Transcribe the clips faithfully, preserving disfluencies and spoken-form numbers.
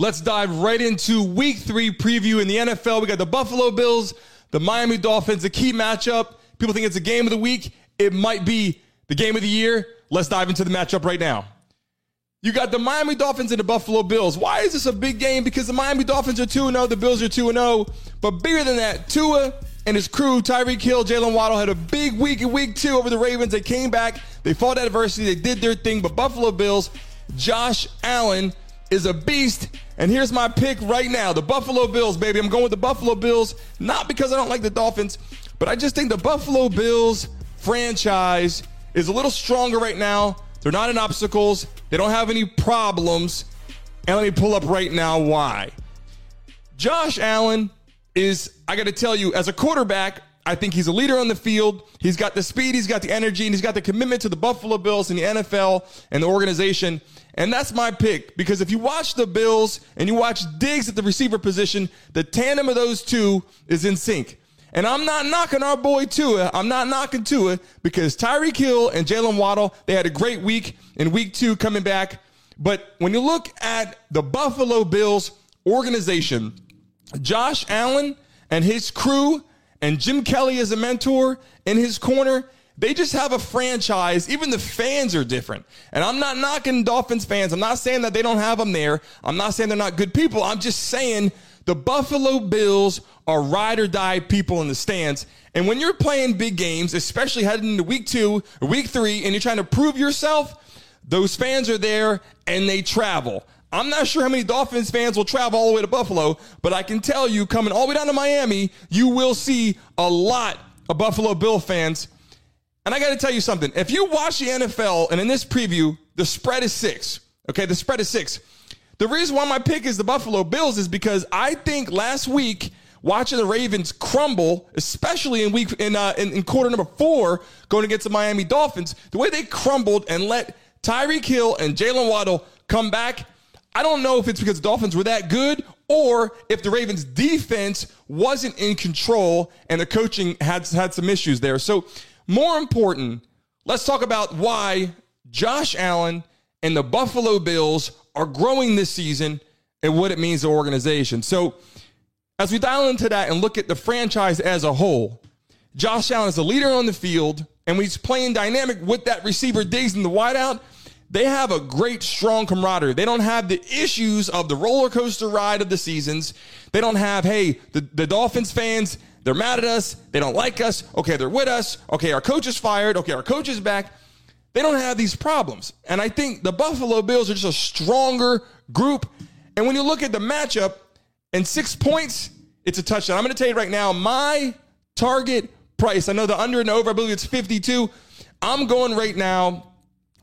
Let's dive right into week three preview in the N F L. We got the Buffalo Bills, the Miami Dolphins, a key matchup. People think it's a game of the week. It might be the game of the year. Let's dive into the matchup right now. You got the Miami Dolphins and the Buffalo Bills. Why is this a big game? Because the Miami Dolphins are two and oh, the Bills are two and oh. But bigger than that, Tua and his crew, Tyreek Hill, Jaylen Waddle, had a big week in week two over the Ravens. They came back. They fought adversity. They did their thing. But Buffalo Bills, Josh Allen is a beast. And here's my pick right now. The Buffalo Bills, baby. I'm going with the Buffalo Bills, not because I don't like the Dolphins, but I just think the Buffalo Bills franchise is a little stronger right now. They're not in obstacles. They don't have any problems. And let me pull up right now why. Josh Allen is, I got to tell you, as a quarterback, I think he's a leader on the field. He's got the speed, he's got the energy, and he's got the commitment to the Buffalo Bills and the N F L and the organization. And that's my pick, because if you watch the Bills and you watch Diggs at the receiver position, the tandem of those two is in sync. And I'm not knocking our boy Tua. I'm not knocking Tua because Tyreek Hill and Jaylen Waddle, they had a great week in week two coming back. But when you look at the Buffalo Bills organization, Josh Allen and his crew and Jim Kelly as a mentor in his corner, they just have a franchise. Even the fans are different. And I'm not knocking Dolphins fans. I'm not saying that they don't have them there. I'm not saying they're not good people. I'm just saying the Buffalo Bills are ride or die people in the stands. And when you're playing big games, especially heading into week two or week three, and you're trying to prove yourself, those fans are there and they travel. I'm not sure how many Dolphins fans will travel all the way to Buffalo, but I can tell you, coming all the way down to Miami, you will see a lot of Buffalo Bill fans. And I got to tell you something. If you watch the N F L, and in this preview, the spread is six. Okay, the spread is six. The reason why my pick is the Buffalo Bills is because I think last week, watching the Ravens crumble, especially in week in, uh, in in quarter number four, going against the Miami Dolphins, the way they crumbled and let Tyreek Hill and Jaylen Waddle come back, I don't know if it's because the Dolphins were that good or if the Ravens' defense wasn't in control and the coaching had, had some issues there. So more important, let's talk about why Josh Allen and the Buffalo Bills are growing this season and what it means to organization. So as we dial into that and look at the franchise as a whole, Josh Allen is a leader on the field, and when he's playing dynamic with that receiver Diggs in the wideout, they have a great, strong camaraderie. They don't have the issues of the roller coaster ride of the seasons. They don't have, hey, the, the Dolphins fans, they're mad at us. They don't like us. Okay, they're with us. Okay, our coach is fired. Okay, our coach is back. They don't have these problems. And I think the Buffalo Bills are just a stronger group. And when you look at the matchup and six points, it's a touchdown. I'm going to tell you right now, my target price, I know the under and over, I believe it's fifty-two. I'm going right now,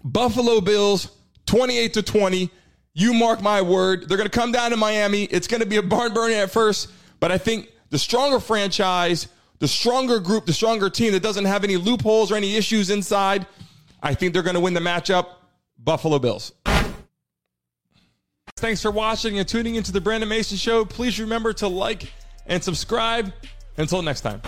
Buffalo Bills, twenty-eight to twenty. You mark my word. They're going to come down to Miami. It's going to be a barn burner at first, but I think the stronger franchise, the stronger group, the stronger team that doesn't have any loopholes or any issues inside, I think they're going to win the matchup, Buffalo Bills. Thanks for watching and tuning into The Brandon Mason Show. Please remember to like and subscribe. Until next time.